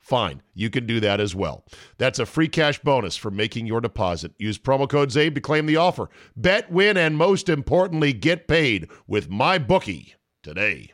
fine. You can do that as well. That's a free cash bonus for making your deposit. Use promo code ZABE to claim the offer. Bet, win, and most importantly, get paid with MyBookie today.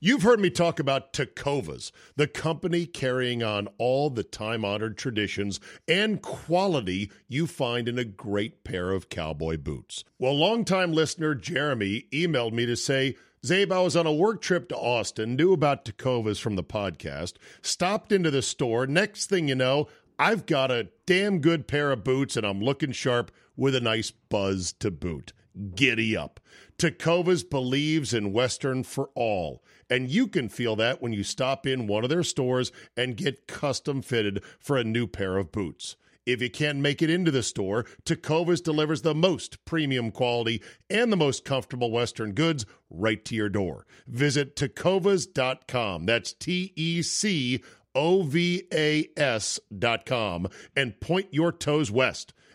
You've heard me talk about Tecovas, the company carrying on all the time-honored traditions and quality you find in a great pair of cowboy boots. Well, longtime listener Jeremy emailed me to say, "Zabe, I was on a work trip to Austin, knew about Tecovas from the podcast, stopped into the store. Next thing you know, I've got a damn good pair of boots and I'm looking sharp with a nice buzz to boot. Giddy up." Tecovas believes in Western for all, and you can feel that when you stop in one of their stores and get custom fitted for a new pair of boots. If you can't make it into the store, Tecovas delivers the most premium quality and the most comfortable Western goods right to your door. Visit tecovas.com. That's Tecovas.com and point your toes west.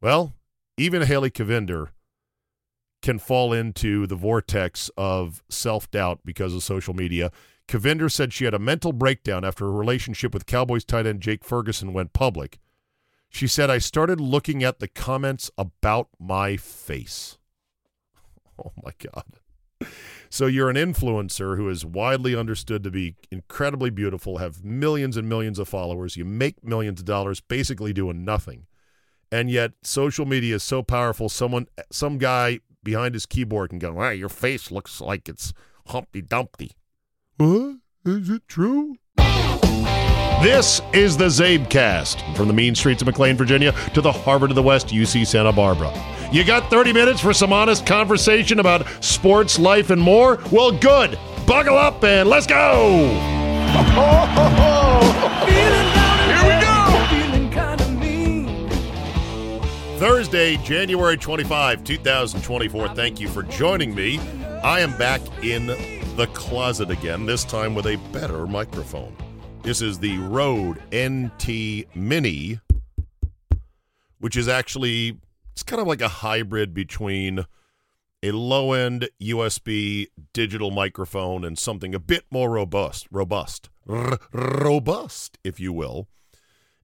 Well, even Haley Cavinder can fall into the vortex of self-doubt because of social media. Cavinder said she had a mental breakdown after her relationship with Cowboys tight end Jake Ferguson went public. She said, "I started looking at the comments about my face." Oh, my God. So you're an influencer who is widely understood to be incredibly beautiful, have millions and millions of followers, you make millions of dollars basically doing nothing. And yet social media is so powerful, some guy behind his keyboard can go, "Wow, your face looks like it's Humpty Dumpty." Huh? Is it true? This is the ZabeCast. From the mean streets of McLean, Virginia, to the Harvard of the West, UC Santa Barbara. You got 30 minutes for some honest conversation about sports, life, and more? Well, good. Buckle up and let's go! Here we go! Thursday, January 25, 2024. Thank you for joining me. I am back in the closet again, this time with a better microphone. This is the Rode NT Mini, which is actually, it's kind of like a hybrid between a low-end USB digital microphone and something a bit more robust, if you will.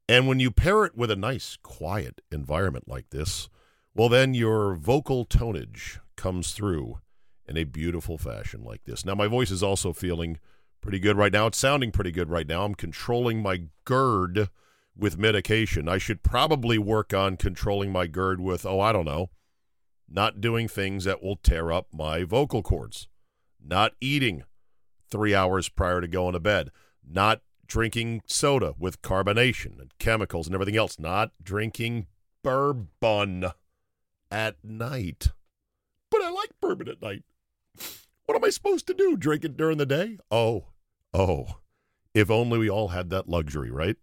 And when you pair it with a nice, quiet environment like this, well, then your vocal tonnage comes through in a beautiful fashion like this. Now, my voice is also feeling pretty good right now. It's sounding pretty good right now. I'm controlling my GERD with medication. I should probably work on controlling my GERD with, not doing things that will tear up my vocal cords, not eating 3 hours prior to going to bed, not drinking soda with carbonation and chemicals and everything else, not drinking bourbon at night. But I like bourbon at night. What am I supposed to do? Drink it during the day? Oh, if only we all had that luxury, right?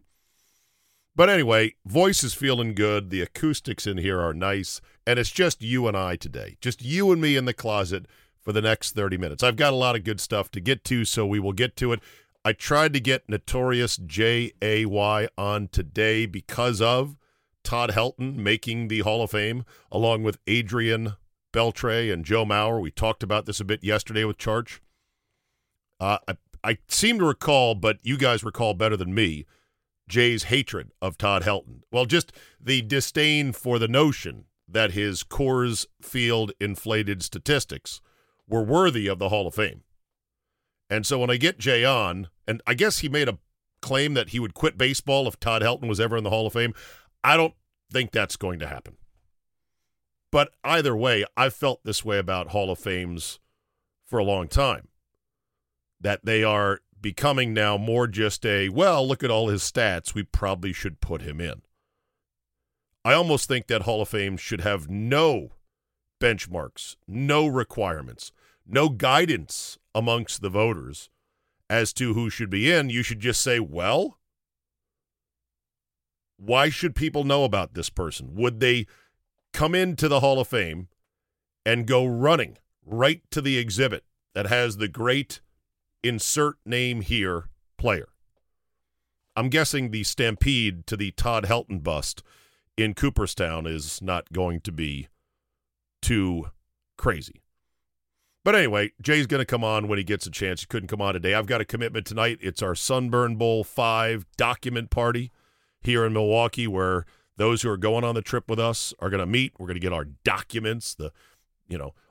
But anyway, voice is feeling good. The acoustics in here are nice. And it's just you and I today. Just you and me in the closet for the next 30 minutes. I've got a lot of good stuff to get to, so we will get to it. I tried to get Notorious J.A.Y. on today because of Todd Helton making the Hall of Fame, along with Adrian Beltre and Joe Mauer. We talked about this a bit yesterday with Church. I seem to recall, but you guys recall better than me, Jay's hatred of Todd Helton. Well, just the disdain for the notion that his Coors Field inflated statistics were worthy of the Hall of Fame. And so when I get Jay on, and I guess he made a claim that he would quit baseball if Todd Helton was ever in the Hall of Fame. I don't think that's going to happen. But either way, I've felt this way about Hall of Fames for a long time, that they are becoming now more just a, well, look at all his stats, we probably should put him in. I almost think that Hall of Fame should have no benchmarks, no requirements, no guidance amongst the voters as to who should be in. You should just say, well, why should people know about this person? Would they come into the Hall of Fame and go running right to the exhibit that has the great insert name here player? I'm guessing the stampede to the Todd Helton bust in Cooperstown is not going to be too crazy. But anyway, Jay's going to come on when he gets a chance. He couldn't come on today. I've got a commitment tonight. It's our Sunburn Bowl 5 document party here in Milwaukee, where those who are going on the trip with us are going to meet. We're going to get our documents,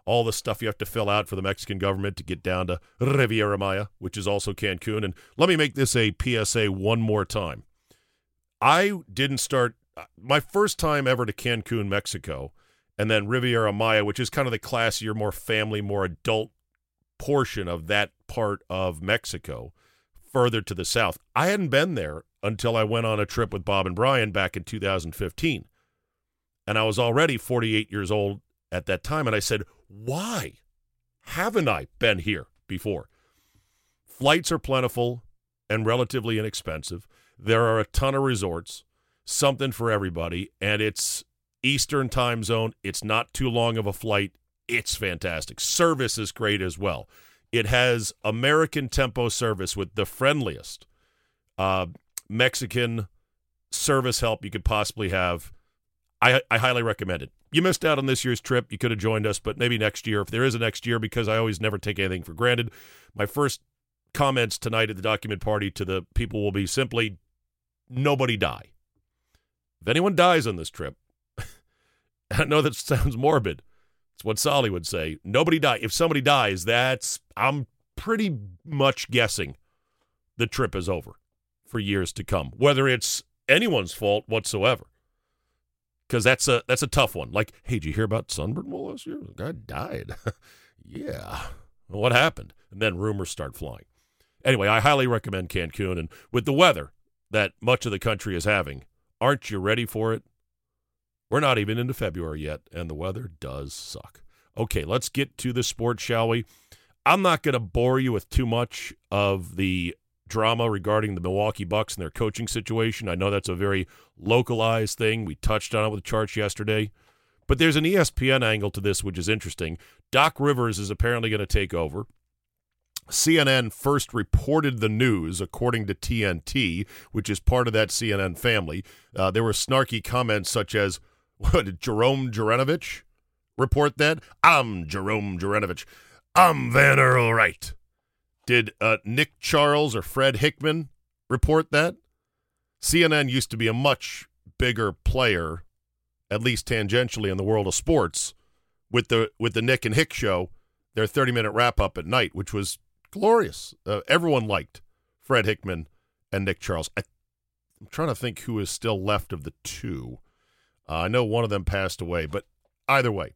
all the stuff you have to fill out for the Mexican government to get down to Riviera Maya, which is also Cancun. And let me make this a PSA one more time. I didn't start my first time ever to Cancun, Mexico, and then Riviera Maya, which is kind of the classier, more family, more adult portion of that part of Mexico, further to the south. I hadn't been there until I went on a trip with Bob and Brian back in 2015. And I was already 48 years old at that time. And I said, why haven't I been here before? Flights are plentiful and relatively inexpensive. There are a ton of resorts, something for everybody. And it's Eastern time zone. It's not too long of a flight. It's fantastic. Service is great as well. It has American tempo service with the friendliest Mexican service help you could possibly have. I highly recommend it. You missed out on this year's trip. You could have joined us, but maybe next year, if there is a next year, because I always never take anything for granted. My first comments tonight at the document party to the people will be simply, nobody die. If anyone dies on this trip, I know that sounds morbid. It's what Solly would say. Nobody die. If somebody dies, I'm pretty much guessing the trip is over for years to come, whether it's anyone's fault whatsoever. Because that's a tough one. Like, hey, did you hear about Sunburn Bowl last year? The guy died. Yeah. Well, what happened? And then rumors start flying. Anyway, I highly recommend Cancun. And with the weather that much of the country is having, aren't you ready for it? We're not even into February yet, and the weather does suck. Okay, let's get to the sports, shall we? I'm not going to bore you with too much of the drama regarding the Milwaukee Bucks and their coaching situation. I know that's a very localized thing. We touched on it with Charts yesterday. But there's an ESPN angle to this, which is interesting. Doc Rivers is apparently going to take over. CNN first reported the news, according to TNT, which is part of that CNN family. There were snarky comments such as, what, did Jerome Jurenovich report that? I'm Jerome Jurenovich. I'm Van Earl Wright. Did Nick Charles or Fred Hickman report that? CNN used to be a much bigger player, at least tangentially, in the world of sports with the Nick and Hick show their 30-minute wrap-up at night, which was glorious. Everyone liked Fred Hickman and Nick Charles. I'm trying to think who is still left of the two. I know one of them passed away, but either way,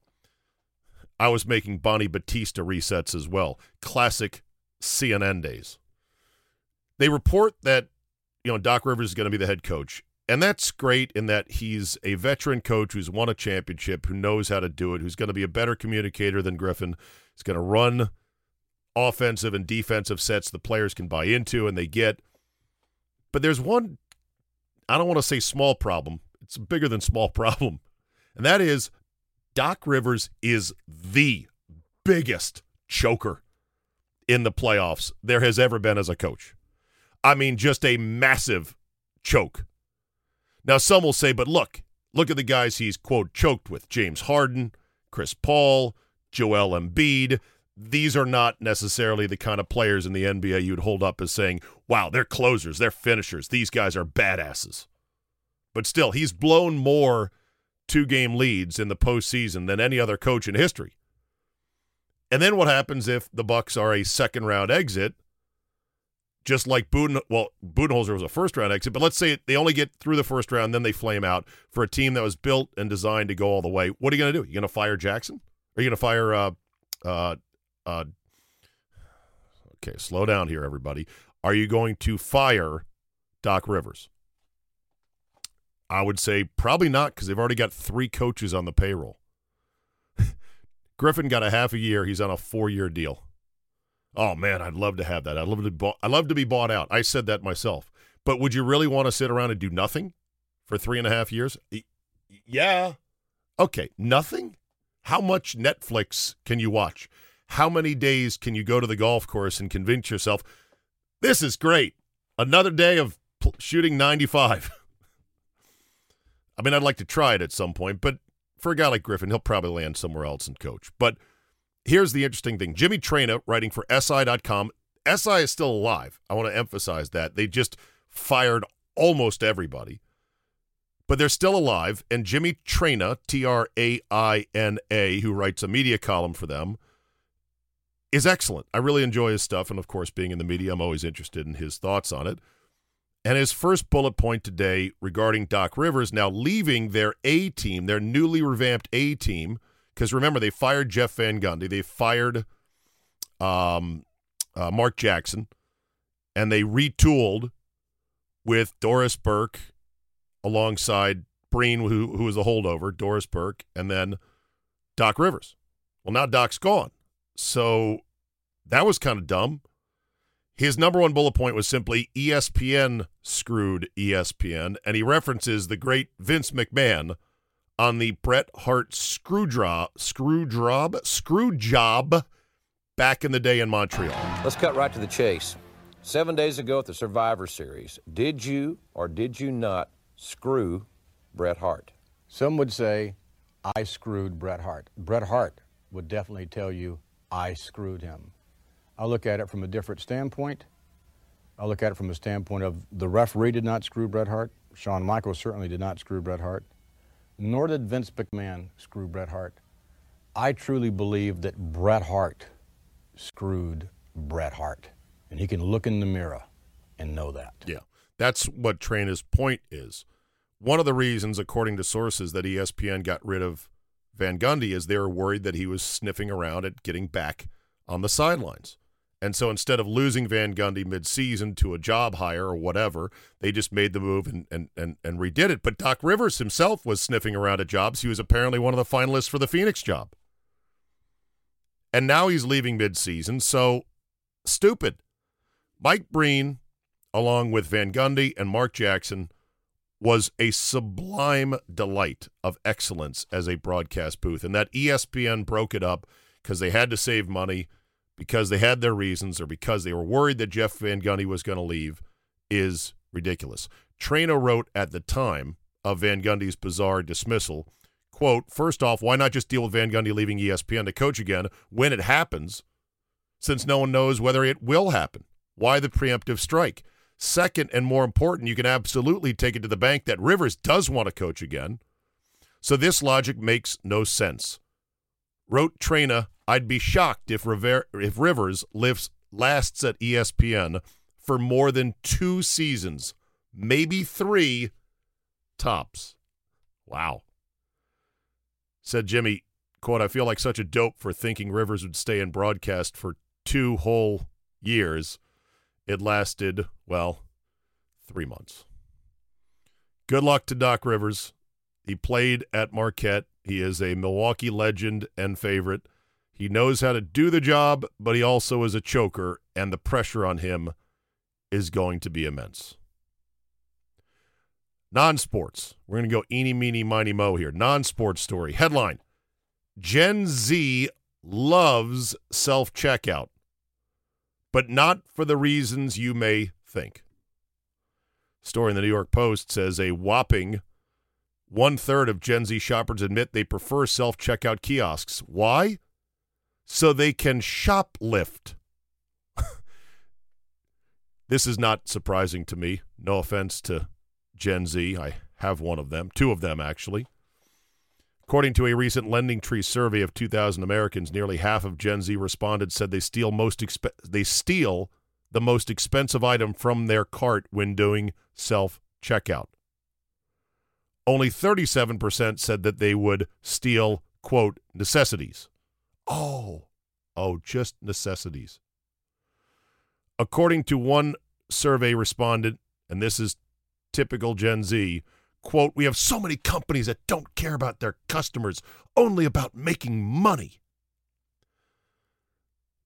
I was making Bonnie Batista resets as well. Classic CNN days. They report that, Doc Rivers is going to be the head coach. And that's great in that he's a veteran coach who's won a championship, who knows how to do it, who's going to be a better communicator than Griffin. He's going to run offensive and defensive sets the players can buy into and they get. But there's one, I don't want to say small problem. It's bigger than small problem. And that is Doc Rivers is the biggest choker in the playoffs there has ever been as a coach. I mean, just a massive choke. Now, some will say, but look at the guys he's, quote, choked with. James Harden, Chris Paul, Joel Embiid. These are not necessarily the kind of players in the NBA you'd hold up as saying, wow, they're closers, they're finishers. These guys are badasses. But still, he's blown more two-game leads in the postseason than any other coach in history. And then what happens if the Bucks are a second-round exit? Just like Budenholzer was a first-round exit, but let's say they only get through the first round, then they flame out for a team that was built and designed to go all the way. What are you going to do? You going to fire Jackson? Are you going to fire okay, slow down here, everybody. Are you going to fire Doc Rivers? I would say probably not because they've already got three coaches on the payroll. Griffin got a half a year. He's on a 4-year deal. Oh, man, I'd love to have that. I'd love to be bought out. I said that myself. But would you really want to sit around and do nothing for 3.5 years? Yeah. Okay, nothing? How much Netflix can you watch? How many days can you go to the golf course and convince yourself, this is great, another day of shooting 95? I mean, I'd like to try it at some point, but for a guy like Griffin, he'll probably land somewhere else and coach. But here's the interesting thing. Jimmy Traina, writing for SI.com. SI is still alive. I want to emphasize that. They just fired almost everybody. But they're still alive, and Jimmy Traina, T-R-A-I-N-A, who writes a media column for them, is excellent. I really enjoy his stuff, and of course, being in the media, I'm always interested in his thoughts on it. And his first bullet point today regarding Doc Rivers now leaving their A team, their newly revamped A team, because remember, they fired Jeff Van Gundy, they fired Mark Jackson, and they retooled with Doris Burke alongside Breen, who was a holdover, Doris Burke, and then Doc Rivers. Well, now Doc's gone. So that was kind of dumb. His number one bullet point was simply ESPN screwed ESPN, and he references the great Vince McMahon on the Bret Hart screw job back in the day in Montreal. Let's cut right to the chase. 7 days ago at the Survivor Series, did you or did you not screw Bret Hart? Some would say I screwed Bret Hart. Bret Hart would definitely tell you I screwed him. I look at it from a different standpoint. I look at it from a standpoint of the referee did not screw Bret Hart. Shawn Michaels certainly did not screw Bret Hart. Nor did Vince McMahon screw Bret Hart. I truly believe that Bret Hart screwed Bret Hart. And he can look in the mirror and know that. Yeah, that's what Traina's point is. One of the reasons, according to sources, that ESPN got rid of Van Gundy is they were worried that he was sniffing around at getting back on the sidelines. And so instead of losing Van Gundy midseason to a job hire or whatever, they just made the move and redid it. But Doc Rivers himself was sniffing around at jobs. He was apparently one of the finalists for the Phoenix job. And now he's leaving midseason, so stupid. Mike Breen, along with Van Gundy and Mark Jackson, was a sublime delight of excellence as a broadcast booth. And that ESPN broke it up because they had to save money, because they had their reasons, or because they were worried that Jeff Van Gundy was going to leave, is ridiculous. Traina wrote at the time of Van Gundy's bizarre dismissal, quote, first off, why not just deal with Van Gundy leaving ESPN to coach again when it happens, since no one knows whether it will happen? Why the preemptive strike? Second, and more important, you can absolutely take it to the bank that Rivers does want to coach again. So this logic makes no sense. Wrote Traina I'd be shocked if Rivers lasts at ESPN for more than 2 seasons, maybe 3 tops. Wow. Said Jimmy, quote, I feel like such a dope for thinking Rivers would stay in broadcast for 2 whole years. It lasted, well, 3 months. Good luck to Doc Rivers. He played at Marquette. He is a Milwaukee legend and favorite. He knows how to do the job, but he also is a choker, and the pressure on him is going to be immense. Non-sports. We're going to go eeny, meeny, miny, moe here. Non-sports story. Headline, Gen Z loves self-checkout, but not for the reasons you may think. Story in the New York Post says a whopping 1/3 of Gen Z shoppers admit they prefer self-checkout kiosks. Why? So they can shoplift. This is not surprising to me. No offense to Gen Z. I have one of them. 2 of them, actually. According to a recent LendingTree survey of 2,000 Americans, nearly half of Gen Z respondents said they steal the most expensive item from their cart when doing self-checkout. Only 37% said that they would steal, quote, necessities. Oh, just necessities. According to one survey respondent, and this is typical Gen Z, quote, we have so many companies that don't care about their customers, only about making money.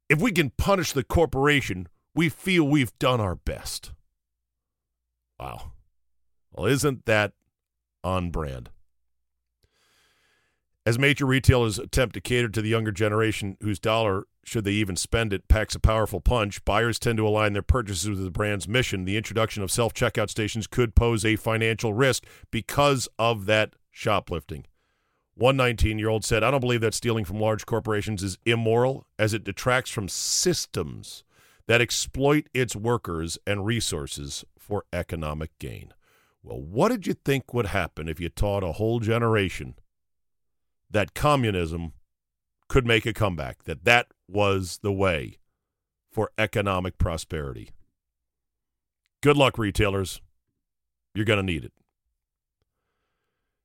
If we can punish the corporation, we feel we've done our best. Wow. Well, isn't that on brand? As major retailers attempt to cater to the younger generation whose dollar, should they even spend it, packs a powerful punch, buyers tend to align their purchases with the brand's mission. The introduction of self-checkout stations could pose a financial risk because of that shoplifting. One 19-year-old said, I don't believe that stealing from large corporations is immoral, as it detracts from systems that exploit its workers and resources for economic gain. Well, what did you think would happen if you taught a whole generation that communism could make a comeback, that was the way for economic prosperity? Good luck, retailers. You're going to need it.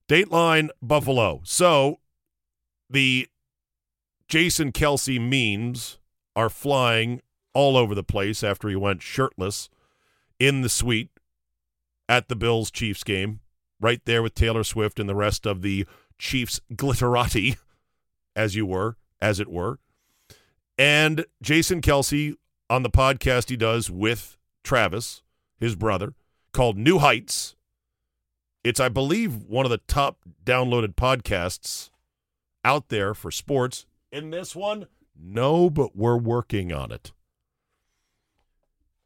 Dateline Buffalo. So the Jason Kelce memes are flying all over the place after he went shirtless in the suite at the Bills-Chiefs game, right there with Taylor Swift and the rest of the Chiefs glitterati, as it were. And Jason Kelce, on the podcast he does with Travis, his brother, called New Heights. It's, I believe, one of the top downloaded podcasts out there for sports. In this one, no, but we're working on it.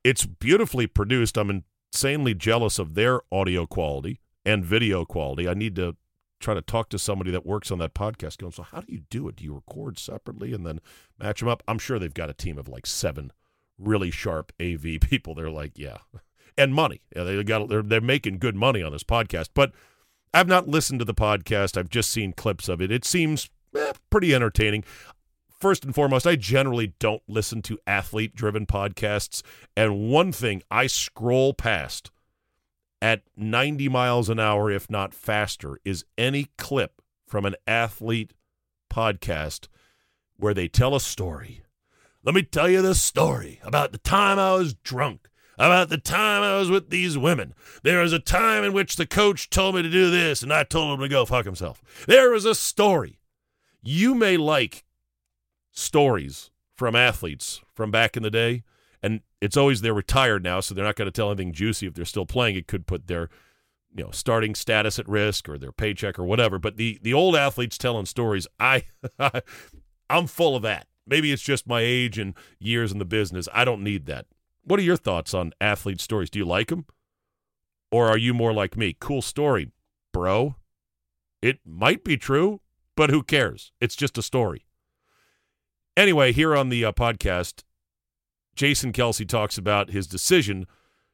It's beautifully produced. I'm insanely jealous of their audio quality and video quality. I need to try to talk to somebody that works on that podcast going, so how do you do it? Do you record separately and then match them up? I'm sure they've got a team of like 7 really sharp AV people. They're like, yeah. And money. Yeah, they're making good money on this podcast. But I've not listened to the podcast. I've just seen clips of it. It seems pretty entertaining. First and foremost, I generally don't listen to athlete-driven podcasts. And one thing I scroll past at 90 miles an hour, if not faster, is any clip from an athlete podcast where they tell a story. Let me tell you this story about the time I was drunk, about the time I was with these women. There was a time in which the coach told me to do this, and I told him to go fuck himself. There was a story. You may like stories from athletes from back in the day. And it's always they're retired now, so they're not going to tell anything juicy if they're still playing. It could put their, starting status at risk or their paycheck or whatever. But the old athletes telling stories, I'm full of that. Maybe it's just my age and years in the business. I don't need that. What are your thoughts on athlete stories? Do you like them? Or are you more like me? Cool story, bro. It might be true, but who cares? It's just a story. Anyway, here on the podcast, Jason Kelce talks about his decision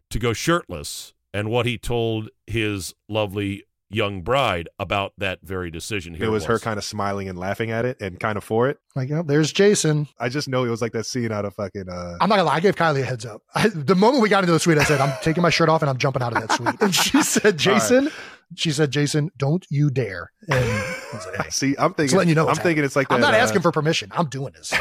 to go shirtless and what he told his lovely young bride about that very decision. Here it was her kind of smiling and laughing at it and kind of for it. Like, oh, there's Jason. I just know it was like that scene out of fucking... I'm not gonna lie, I gave Kylie a heads up. The moment we got into the suite, I said, I'm taking my shirt off and I'm jumping out of that suite. And she said, Jason... She said, Jason, don't you dare. And I said, hey, see, I'm thinking, letting you know I'm thinking it's like that. I'm not asking for permission. I'm doing this.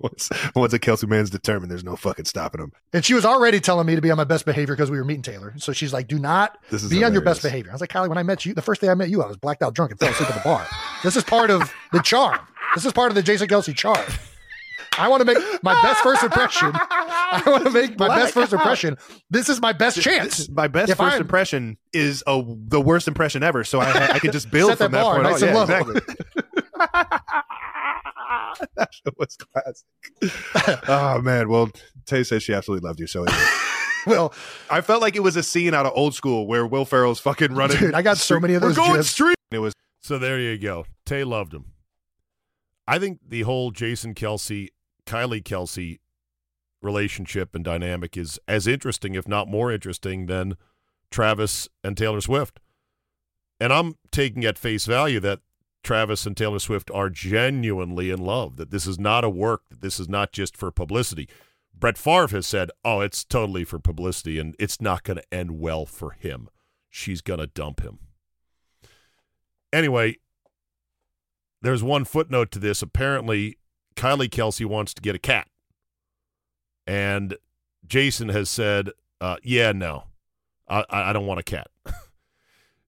Once a Kelce man's determined, there's no fucking stopping him. And she was already telling me to be on my best behavior because we were meeting Taylor. So she's like, do not be hilarious. On your best behavior. I was like, Kylie, when I met you, the first day I met you, I was blacked out drunk and fell asleep at the bar. This is part of the charm. This is part of the Jason Kelce charm. I want to make my best first impression. I want to make my best first impression. This is my best chance. My best first impression is the worst impression ever. So I could just build from that point on. Yeah, exactly. That was classic. Oh, man. Well, Tay says she absolutely loved you. So anyway. Well, I felt like it was a scene out of Old School where Will Ferrell's fucking running. Dude, I got so many of those. We're going street. It was. So there you go. Tay loved him. I think the whole Jason Kelce, Kylie Kelce relationship and dynamic is as interesting, if not more interesting, than Travis and Taylor Swift. And I'm taking at face value that Travis and Taylor Swift are genuinely in love, that this is not a work, that this is not just for publicity. Brett Favre has said, oh, it's totally for publicity, and it's not going to end well for him. She's going to dump him. Anyway, there's one footnote to this. Apparently, Kylie Kelce wants to get a cat. And Jason has said, yeah, no, I don't want a cat.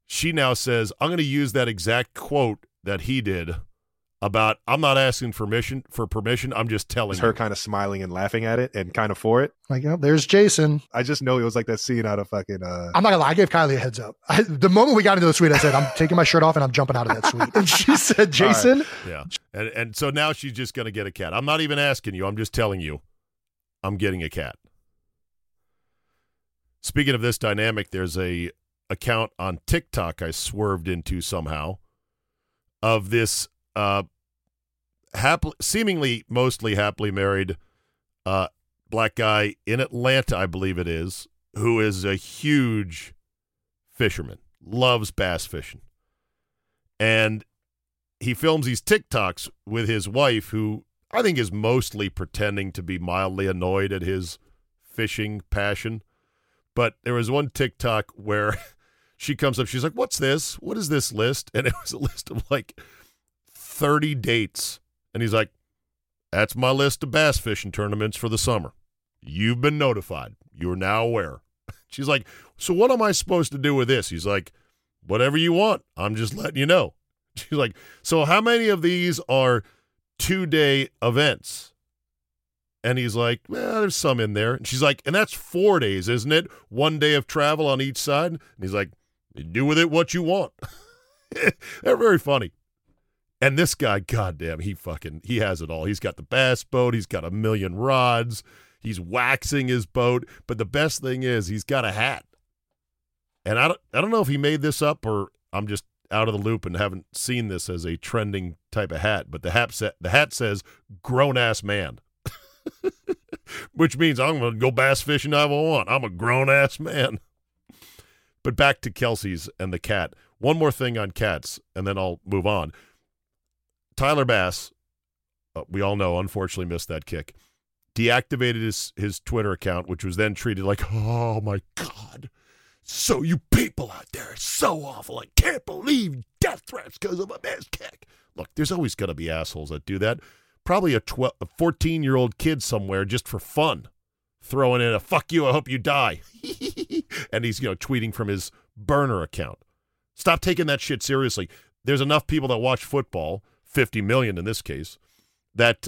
She now says, I'm going to use that exact quote that he did about, I'm not asking for permission. I'm just telling her kind of smiling and laughing at it and kind of for it. Like, oh, there's Jason. I just know it was like that scene out of fucking... I'm not gonna lie, I gave Kylie a heads up. The moment we got into the suite, I said, I'm taking my shirt off and I'm jumping out of that suite. And she said, Jason? Right. Yeah. And so now she's just going to get a cat. I'm not even asking you. I'm just telling you. I'm getting a cat. Speaking of this dynamic, there's a account on TikTok I swerved into somehow of this... seemingly mostly happily married black guy in Atlanta, I believe it is, who is a huge fisherman, loves bass fishing. And he films these TikToks with his wife, who I think is mostly pretending to be mildly annoyed at his fishing passion. But there was one TikTok where she comes up, she's like, what's this? What is this list? And it was a list of like 30 dates, and he's like, that's my list of bass fishing tournaments for the summer. You've been notified. You're now aware. She's like, so what am I supposed to do with this? He's like, whatever you want. I'm just letting you know. She's like, so how many of these are two-day events? And he's like, well, there's some in there. And she's like, and that's 4 days, isn't it? 1 day of travel on each side. And he's like, do with it what you want. They're very funny. And this guy, goddamn, he has it all. He's got the bass boat. He's got 1 million rods. He's waxing his boat. But the best thing is he's got a hat. And I don't know if he made this up or I'm just out of the loop and haven't seen this as a trending type of hat. But the hat says grown-ass man, which means I'm going to go bass fishing I want. I'm a grown-ass man. But back to Kelce's and the cat. One more thing on cats, and then I'll move on. Tyler Bass, we all know, unfortunately missed that kick, deactivated his Twitter account, which was then treated like, oh, my God. So you people out there are so awful. I can't believe death threats because of a missed kick. Look, there's always going to be assholes that do that. Probably a 14-year-old kid somewhere just for fun throwing in a fuck you, I hope you die. And he's, tweeting from his burner account. Stop taking that shit seriously. There's enough people that watch football, 50 million in this case, that,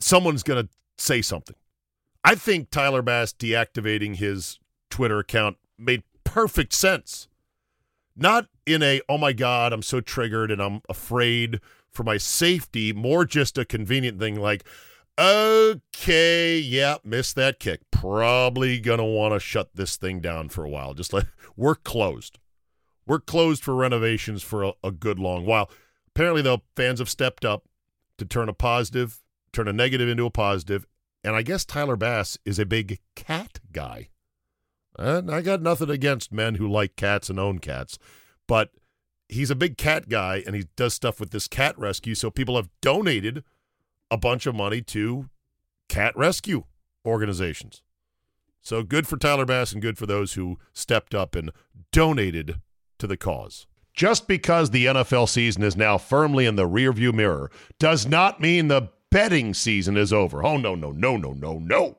someone's going to say something. I think Tyler Bass deactivating his Twitter account made perfect sense. Not in a, oh my God, I'm so triggered and I'm afraid for my safety, more just a convenient thing like, okay, yeah, missed that kick. Probably going to want to shut this thing down for a while. Just like, we're closed. We're closed for renovations for a good long while. Apparently, though, fans have stepped up to turn a negative into a positive, and I guess Tyler Bass is a big cat guy. And I got nothing against men who like cats and own cats, but he's a big cat guy, and he does stuff with this cat rescue, so people have donated a bunch of money to cat rescue organizations. So good for Tyler Bass and good for those who stepped up and donated to the cause. Just because the NFL season is now firmly in the rearview mirror does not mean the betting season is over. Oh, no, no, no, no, no, no.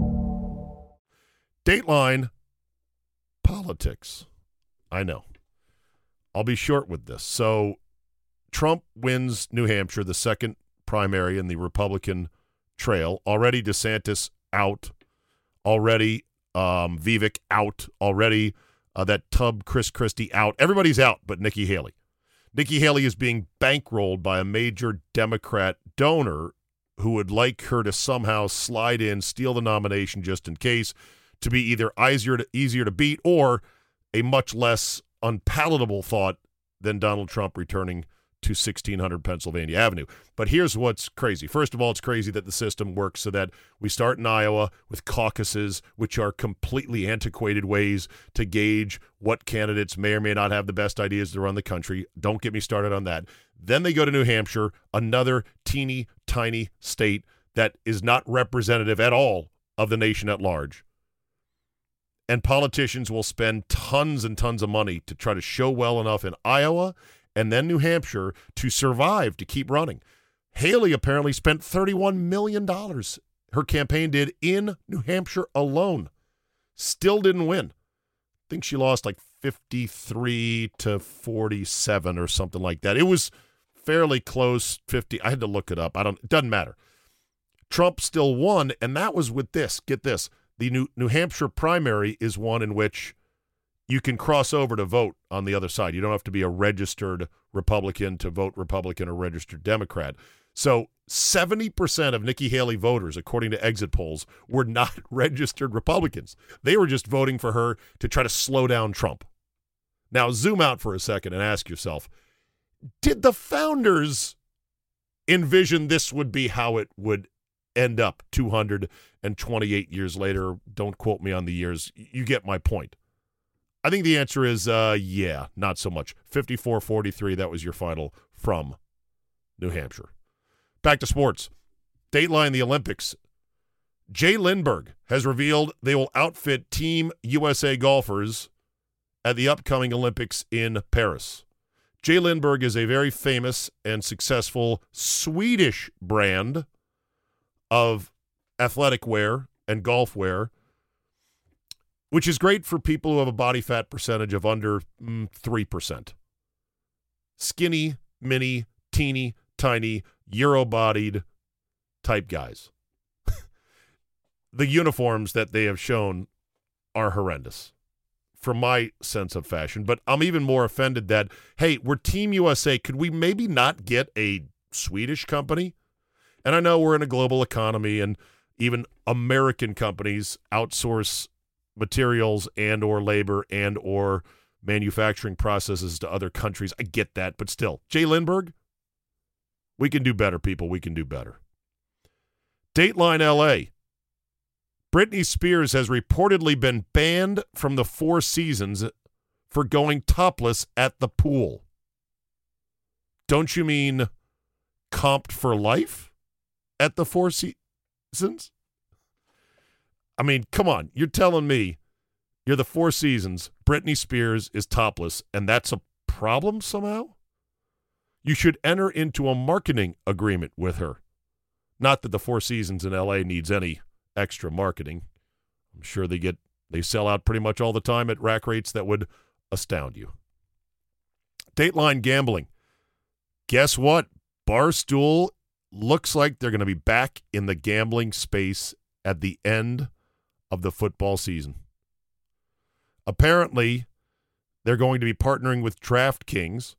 Dateline politics. I know. I'll be short with this. So Trump wins New Hampshire, the second primary in the Republican trail. Already DeSantis out. Already Vivek out. Already that tub Chris Christie out. Everybody's out but Nikki Haley. Nikki Haley is being bankrolled by a major Democrat donor who would like her to somehow slide in, steal the nomination just in case, to be either easier to beat or a much less unpalatable thought than Donald Trump returning to 1600 Pennsylvania Avenue. But here's what's crazy. First of all, it's crazy that the system works so that we start in Iowa with caucuses, which are completely antiquated ways to gauge what candidates may or may not have the best ideas to run the country. Don't get me started on that. Then they go to New Hampshire, another teeny tiny state that is not representative at all of the nation at large. And politicians will spend tons and tons of money to try to show well enough in Iowa and then New Hampshire to survive, to keep running. Haley apparently spent $31 million, her campaign did, in New Hampshire alone. Still didn't win. I think she lost like 53 to 47 or something like that. It was fairly close, 50. I had to look it up. It doesn't matter. Trump still won, and that was with this. Get this. The New Hampshire primary is one in which you can cross over to vote on the other side. You don't have to be a registered Republican to vote Republican or registered Democrat. So 70% of Nikki Haley voters, according to exit polls, were not registered Republicans. They were just voting for her to try to slow down Trump. Now zoom out for a second and ask yourself, did the founders envision this would be how it would end up 228 years later? Don't quote me on the years. You get my point. I think the answer is, yeah, not so much. 54-43, that was your final from New Hampshire. Back to sports. Dateline the Olympics. J.Lindeberg has revealed they will outfit Team USA golfers at the upcoming Olympics in Paris. J.Lindeberg is a very famous and successful Swedish brand of athletic wear and golf wear, which is great for people who have a body fat percentage of under 3%. Skinny, mini, teeny, tiny, Euro-bodied type guys. The uniforms that they have shown are horrendous from my sense of fashion, but I'm even more offended that, hey, we're Team USA. Could we maybe not get a Swedish company? And I know we're in a global economy and even American companies outsource materials and or labor and or manufacturing processes to other countries. I get that, but still, J.Lindeberg, we can do better, people. We can do better. Dateline LA. Britney Spears has reportedly been banned from the Four Seasons for going topless at the pool. Don't you mean comped for life at the Four Seasons? I mean, come on. You're telling me you're the Four Seasons, Britney Spears is topless, and that's a problem somehow? You should enter into a marketing agreement with her. Not that the Four Seasons in L.A. needs any extra marketing. I'm sure they sell out pretty much all the time at rack rates that would astound you. Dateline gambling. Guess what? Barstool looks like they're going to be back in the gambling space at the end of the football season. Apparently, they're going to be partnering with DraftKings,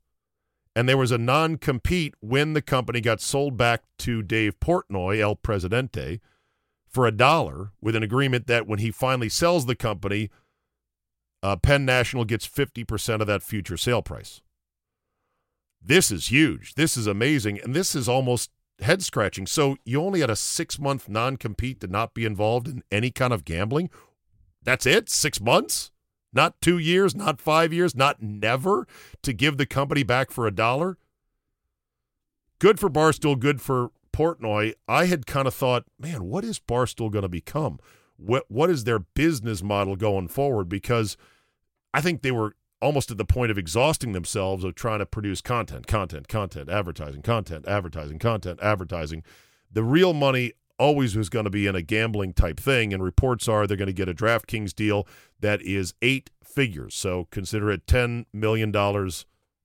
and there was a non-compete when the company got sold back to Dave Portnoy, El Presidente, for $1, with an agreement that when he finally sells the company, Penn National gets 50% of that future sale price. This is huge. This is amazing, and this is almost head-scratching. So you only had a 6-month non-compete to not be involved in any kind of gambling? That's it? 6 months? Not 2 years? Not 5 years? Not never? To give the company back for $1? Good for Barstool. Good for Portnoy. I had kind of thought, man, what is Barstool going to become? What is their business model going forward? Because I think they were almost at the point of exhausting themselves of trying to produce content, advertising. The real money always was going to be in a gambling type thing, and reports are they're going to get a DraftKings deal that is 8 figures. So consider it $10 million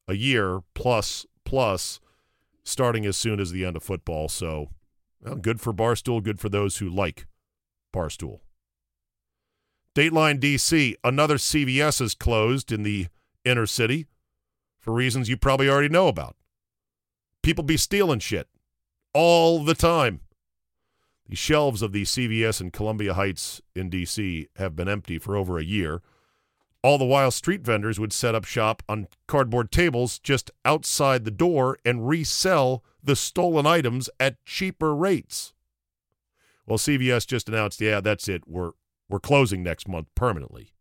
a year plus starting as soon as the end of football. So well, good for Barstool, good for those who like Barstool. Dateline DC, another CVS is closed in the inner city for reasons you probably already know about. People be stealing shit all the time. The shelves of the CVS in Columbia Heights in DC have been empty for over a year. All the while, street vendors would set up shop on cardboard tables just outside the door and resell the stolen items at cheaper rates. Well, CVS just announced, yeah, that's it. We're closing next month permanently.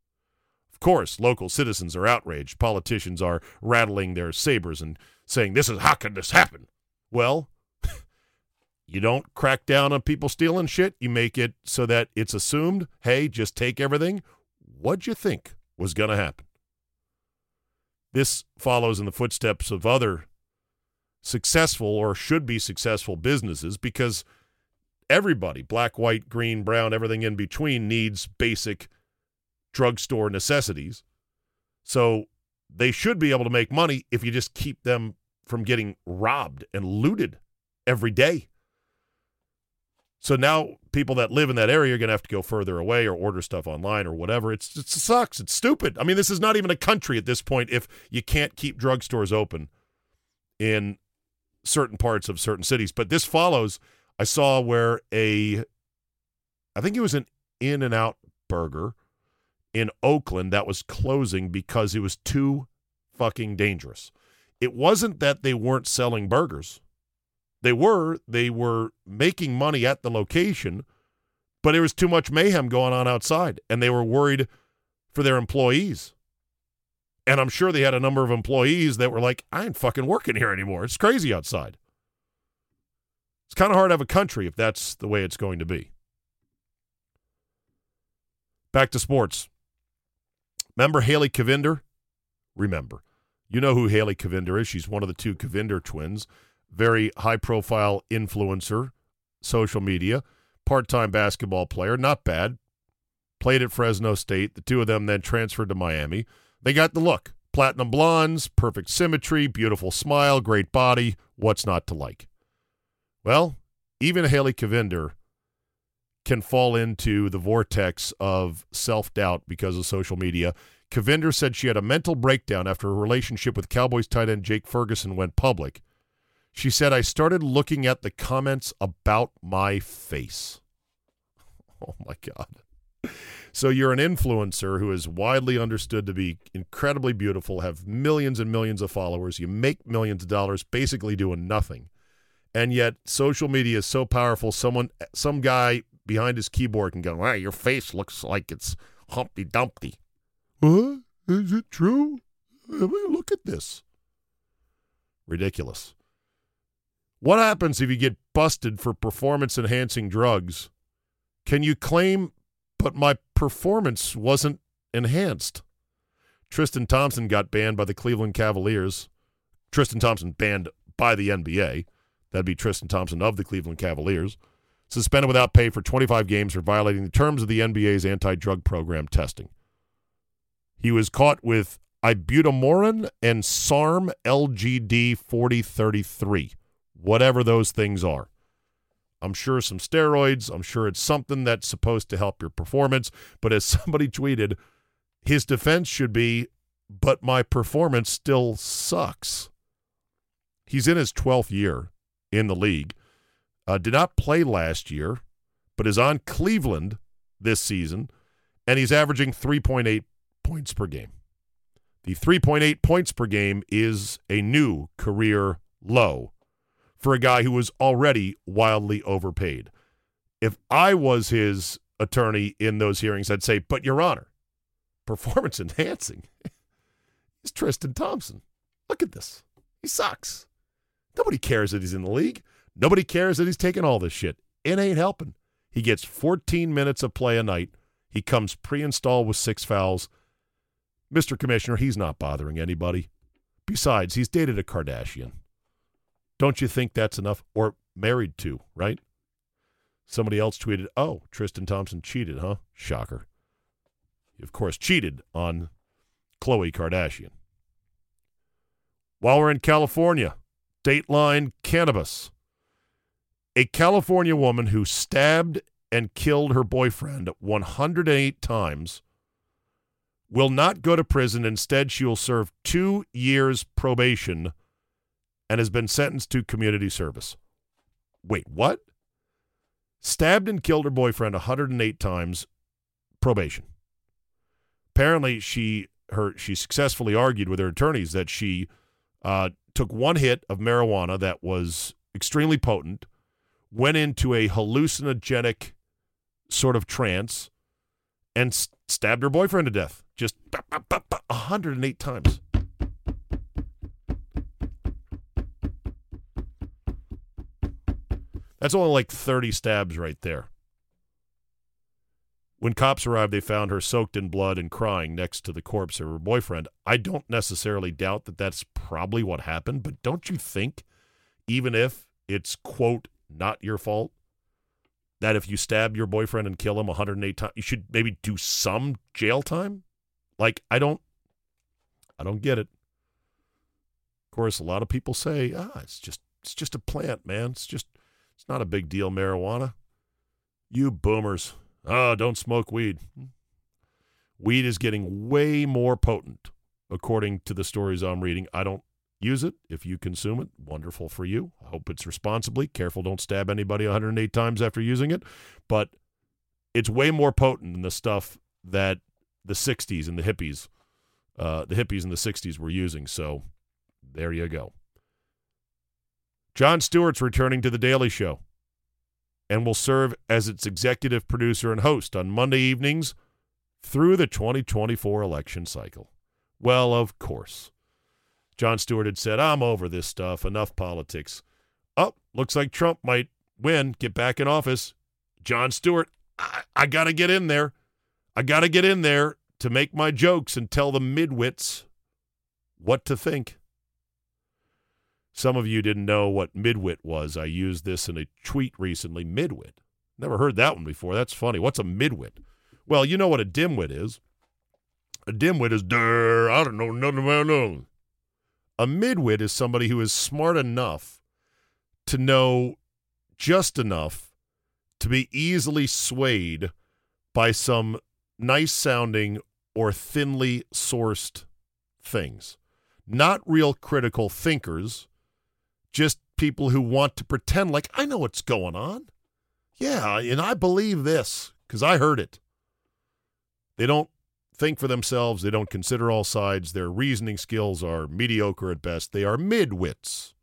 Of course, local citizens are outraged. Politicians are rattling their sabers and saying, how can this happen? Well, you don't crack down on people stealing shit. You make it so that it's assumed, hey, just take everything. What'd you think was going to happen? This follows in the footsteps of other successful or should be successful businesses because everybody, black, white, green, brown, everything in between, needs basic drugstore necessities. So they should be able to make money if you just keep them from getting robbed and looted every day. So now people that live in that area are going to have to go further away or order stuff online or whatever. It sucks. It's stupid. I mean, this is not even a country at this point if you can't keep drugstores open in certain parts of certain cities. But this follows... I saw where I think it was an In-N-Out Burger in Oakland that was closing because it was too fucking dangerous. It wasn't that they weren't selling burgers. They were making money at the location, but there was too much mayhem going on outside, and they were worried for their employees. And I'm sure they had a number of employees that were like, I ain't fucking working here anymore. It's crazy outside. It's kind of hard to have a country if that's the way it's going to be. Back to sports. Remember Haley Cavinder? Remember. You know who Haley Cavinder is. She's one of the two Cavinder twins. Very high-profile influencer, social media, part-time basketball player. Not bad. Played at Fresno State. The two of them then transferred to Miami. They got the look. Platinum blondes, perfect symmetry, beautiful smile, great body. What's not to like? Well, even Haley Cavinder can fall into the vortex of self-doubt because of social media. Cavinder said she had a mental breakdown after her relationship with Cowboys tight end Jake Ferguson went public. She said, I started looking at the comments about my face. Oh, my God. So you're an influencer who is widely understood to be incredibly beautiful, have millions and millions of followers. You make millions of dollars basically doing nothing. And yet, social media is so powerful, some guy behind his keyboard can go, wow, your face looks like it's Humpty Dumpty. Huh? Is it true? I mean, look at this. Ridiculous. What happens if you get busted for performance-enhancing drugs? Can you claim, but my performance wasn't enhanced? Tristan Thompson got banned by the Cleveland Cavaliers. Tristan Thompson banned by the NBA. That'd be Tristan Thompson of the Cleveland Cavaliers, suspended without pay for 25 games for violating the terms of the NBA's anti-drug program testing. He was caught with ibutamoren and SARM LGD 4033, whatever those things are. I'm sure some steroids. I'm sure it's something that's supposed to help your performance. But as somebody tweeted, his defense should be, but my performance still sucks. He's in his 12th year in the league. Did not play last year, but is on Cleveland this season, and he's averaging 3.8 points per game. The 3.8 points per game is a new career low for a guy who was already wildly overpaid. If I was his attorney in those hearings, I'd say, but Your Honor, performance enhancing is Tristan Thompson. Look at this. He sucks. Nobody cares that he's in the league. Nobody cares that he's taking all this shit. It ain't helping. He gets 14 minutes of play a night. He comes pre-installed with 6 fouls. Mr. Commissioner, he's not bothering anybody. Besides, he's dated a Kardashian. Don't you think that's enough? Or married to, right? Somebody else tweeted, oh, Tristan Thompson cheated, huh? Shocker. He, of course, cheated on Khloe Kardashian. While we're in California, Dateline Cannabis. A California woman who stabbed and killed her boyfriend 108 times will not go to prison. Instead, she will serve 2 years probation and has been sentenced to community service. Wait, what? Stabbed and killed her boyfriend 108 times, probation. Apparently, she successfully argued with her attorneys that she took one hit of marijuana that was extremely potent, went into a hallucinogenic sort of trance, and stabbed her boyfriend to death. Just 108 times. That's only like 30 stabs right there. When cops arrived, they found her soaked in blood and crying next to the corpse of her boyfriend. I don't necessarily doubt that that's probably what happened, but don't you think, even if it's, quote, not your fault, that if you stab your boyfriend and kill him 108 times, you should maybe do some jail time? Like, I don't get it. Of course, a lot of people say, it's just a plant, man. It's not a big deal, marijuana. You boomers. Oh, don't smoke weed. Weed is getting way more potent, according to the stories I'm reading. I don't use it. If you consume it, wonderful for you. I hope it's responsibly. Careful, don't stab anybody 108 times after using it. But it's way more potent than the stuff that the 60s and the hippies in the 60s were using. So there you go. Jon Stewart's returning to The Daily Show and will serve as its executive producer and host on Monday evenings through the 2024 election cycle. Well, of course. Jon Stewart had said, I'm over this stuff, enough politics. Oh, looks like Trump might win, get back in office. Jon Stewart, I got to get in there. I got to get in there to make my jokes and tell the midwits what to think. Some of you didn't know what midwit was. I used this in a tweet recently. Midwit. Never heard that one before. That's funny. What's a midwit? Well, you know what a dimwit is. A dimwit is, I don't know nothing about them. A midwit is somebody who is smart enough to know just enough to be easily swayed by some nice-sounding or thinly sourced things. Not real critical thinkers. Just people who want to pretend like, I know what's going on. Yeah, and I believe this because I heard it. They don't think for themselves. They don't consider all sides. Their reasoning skills are mediocre at best. They are midwits.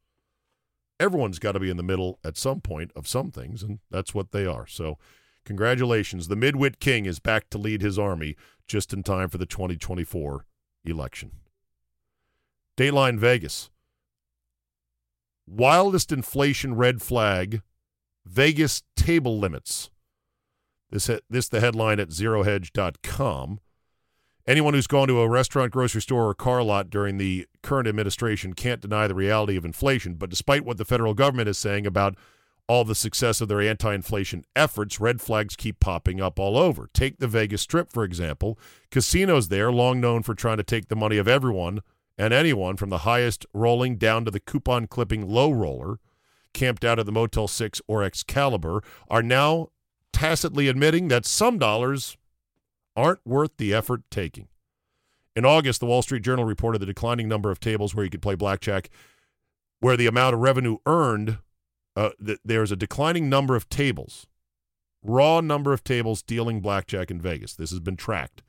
Everyone's got to be in the middle at some point of some things, and that's what they are. So congratulations. The midwit king is back to lead his army just in time for the 2024 election. Dateline Vegas. Wildest inflation red flag, Vegas table limits. This the headline at zerohedge.com. Anyone who's gone to a restaurant, grocery store, or car lot during the current administration can't deny the reality of inflation, but despite what the federal government is saying about all the success of their anti-inflation efforts, red flags keep popping up all over. Take the Vegas Strip, for example. Casinos there, long known for trying to take the money of everyone and anyone, from the highest rolling down to the coupon-clipping low roller, camped out at the Motel 6 or Excalibur, are now tacitly admitting that some dollars aren't worth the effort taking. In August, the Wall Street Journal reported the declining number of tables where you could play blackjack, where the amount of revenue earned, there's a declining number of tables, raw number of tables dealing blackjack in Vegas. This has been tracked.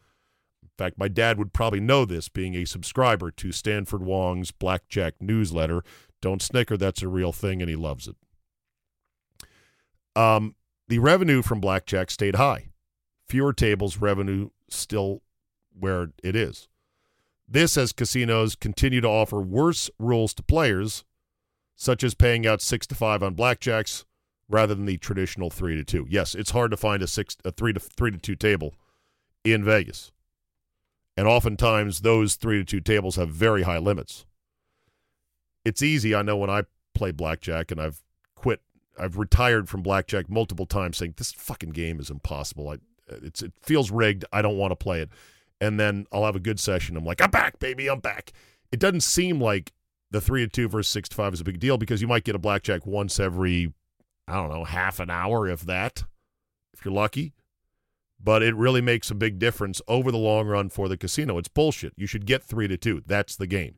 In fact, my dad would probably know this, being a subscriber to Stanford Wong's Blackjack newsletter. Don't snicker, that's a real thing, and he loves it. The revenue from blackjack stayed high. Fewer tables, revenue still where it is. This as casinos continue to offer worse rules to players, such as paying out 6-5 on blackjacks rather than the traditional 3-2. Yes, it's hard to find a three to two table in Vegas. And oftentimes, those 3-2 tables have very high limits. It's easy. I know when I play blackjack, and I've quit. I've retired from blackjack multiple times saying, this fucking game is impossible. It feels rigged. I don't want to play it. And then I'll have a good session. I'm like, I'm back, baby. I'm back. It doesn't seem like the 3-2 versus 6-5 is a big deal because you might get a blackjack once every, I don't know, half an hour, if that, if you're lucky. But it really makes a big difference over the long run for the casino. It's bullshit. You should get 3-2. That's the game.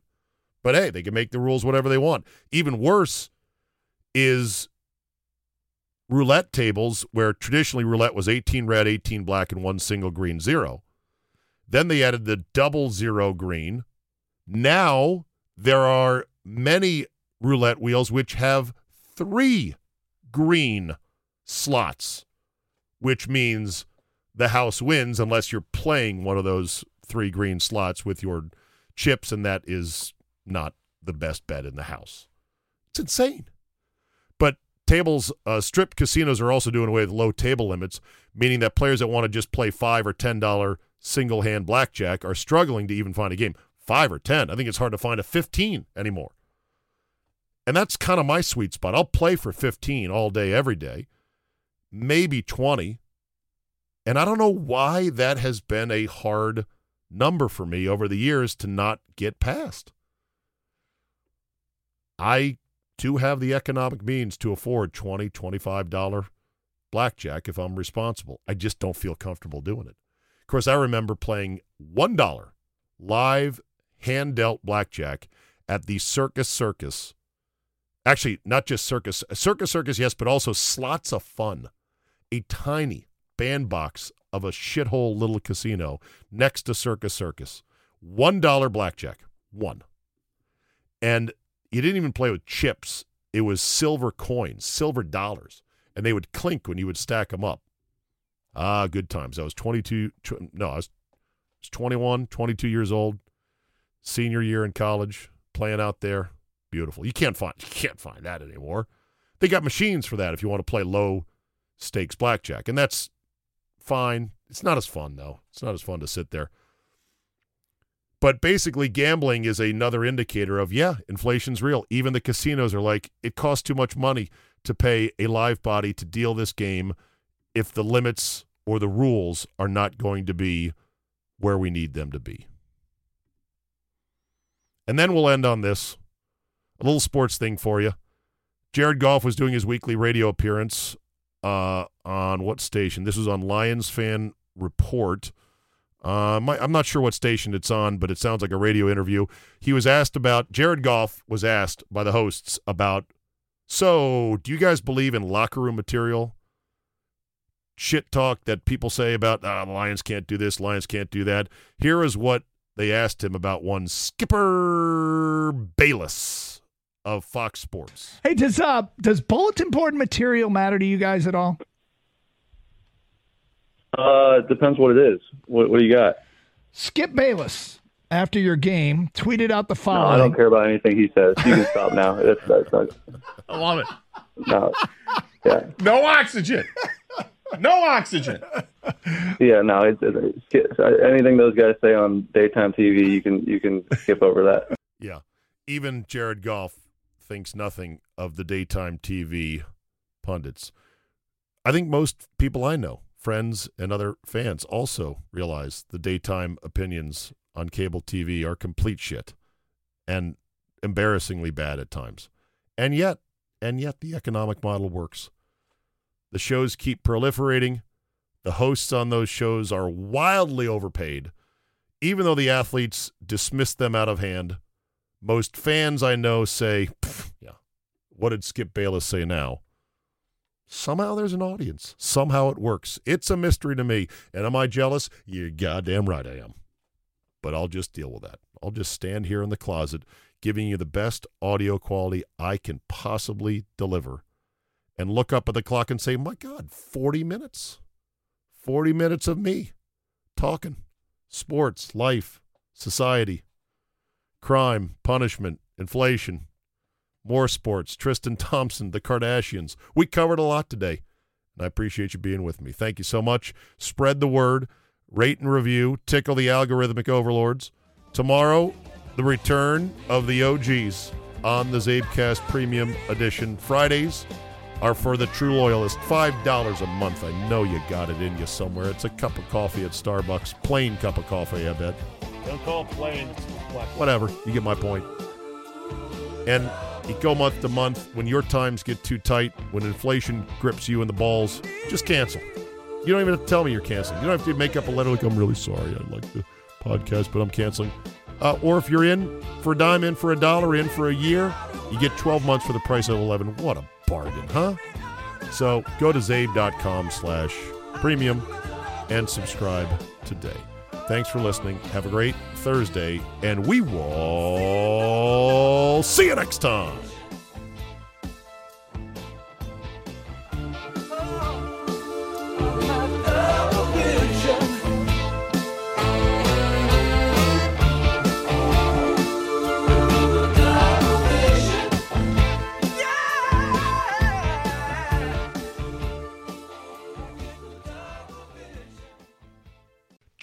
But, hey, they can make the rules whatever they want. Even worse is roulette tables where traditionally roulette was 18 red, 18 black, and one single green zero. Then they added the double zero green. Now there are many roulette wheels which have 3 green slots, which means the house wins unless you're playing one of those 3 green slots with your chips, and that is not the best bet in the house. It's insane. But tables, strip casinos are also doing away with low table limits, meaning that players that want to just play $5 or $10 single hand blackjack are struggling to even find a game. 5 or 10. I think it's hard to find a 15 anymore. And that's kind of my sweet spot. I'll play for 15 all day, every day, maybe 20. And I don't know why that has been a hard number for me over the years to not get past. I, too, have the economic means to afford $20, $25 blackjack if I'm responsible. I just don't feel comfortable doing it. Of course, I remember playing $1 live hand-dealt blackjack at the Circus Circus. Actually, not just Circus Circus, yes, but also Slots of Fun, a tiny bandbox of a shithole little casino next to Circus Circus. $1 blackjack. One. And you didn't even play with chips. It was silver coins, silver dollars, and they would clink when you would stack them up. Ah, good times. I was 21, 22 years old, senior year in college, playing out there. Beautiful. You can't find that anymore. They got machines for that if you want to play low stakes blackjack, and that's fine. It's not as fun, though. It's not as fun to sit there. But basically, gambling is another indicator of, yeah, inflation's real. Even the casinos are like, it costs too much money to pay a live body to deal this game if the limits or the rules are not going to be where we need them to be. And then we'll end on this. A little sports thing for you. Jared Goff was doing his weekly radio appearance on what station? This was on Lions Fan Report. I'm not sure what station it's on, but it sounds like a radio interview. Jared Goff was asked by the hosts about, so do you guys believe in locker room material? Shit talk that people say about, the Lions can't do this, Lions can't do that. Here is what they asked him about one Skipper Bayless of Fox Sports. Hey, does bulletin board material matter to you guys at all? It depends what it is. What do you got? Skip Bayless, after your game, tweeted out the following. No, I don't care about anything he says. You can stop now. That's not good. I love it. No. Yeah. No oxygen. No oxygen. Yeah, no. Anything those guys say on daytime TV, you can skip over that. Yeah. Even Jared Goff thinks nothing of the daytime TV pundits. I think most people I know, friends and other fans, also realize the daytime opinions on cable TV are complete shit and embarrassingly bad at times. And yet the economic model works. The shows keep proliferating. The hosts on those shows are wildly overpaid, even though the athletes dismiss them out of hand. Most fans I know say, yeah, what did Skip Bayless say now? Somehow there's an audience. Somehow it works. It's a mystery to me. And am I jealous? You're goddamn right I am. But I'll just deal with that. I'll just stand here in the closet giving you the best audio quality I can possibly deliver and look up at the clock and say, my God, 40 minutes. 40 minutes of me talking. Sports, life, society, crime, punishment, inflation, more sports, Tristan Thompson, the Kardashians. We covered a lot today, and I appreciate you being with me. Thank you so much. Spread the word. Rate and review. Tickle the algorithmic overlords. Tomorrow, the return of the OGs on the Zabecast Premium Edition. Fridays are for the true loyalist. $5 a month. I know you got it in you somewhere. It's a cup of coffee at Starbucks. Plain cup of coffee, I bet. Don't call it plain. Whatever. You get my point. And you go month to month. When your times get too tight, when inflation grips you in the balls, just cancel. You don't even have to tell me you're canceling. You don't have to make up a letter like, I'm really sorry, I like the podcast, but I'm canceling. Or if you're in for a dime, in for a dollar, in for a year, you get 12 months for the price of 11. What a bargain, huh? So go to zabe.com/premium and subscribe today. Thanks for listening. Have a great Thursday, and we will see you next time.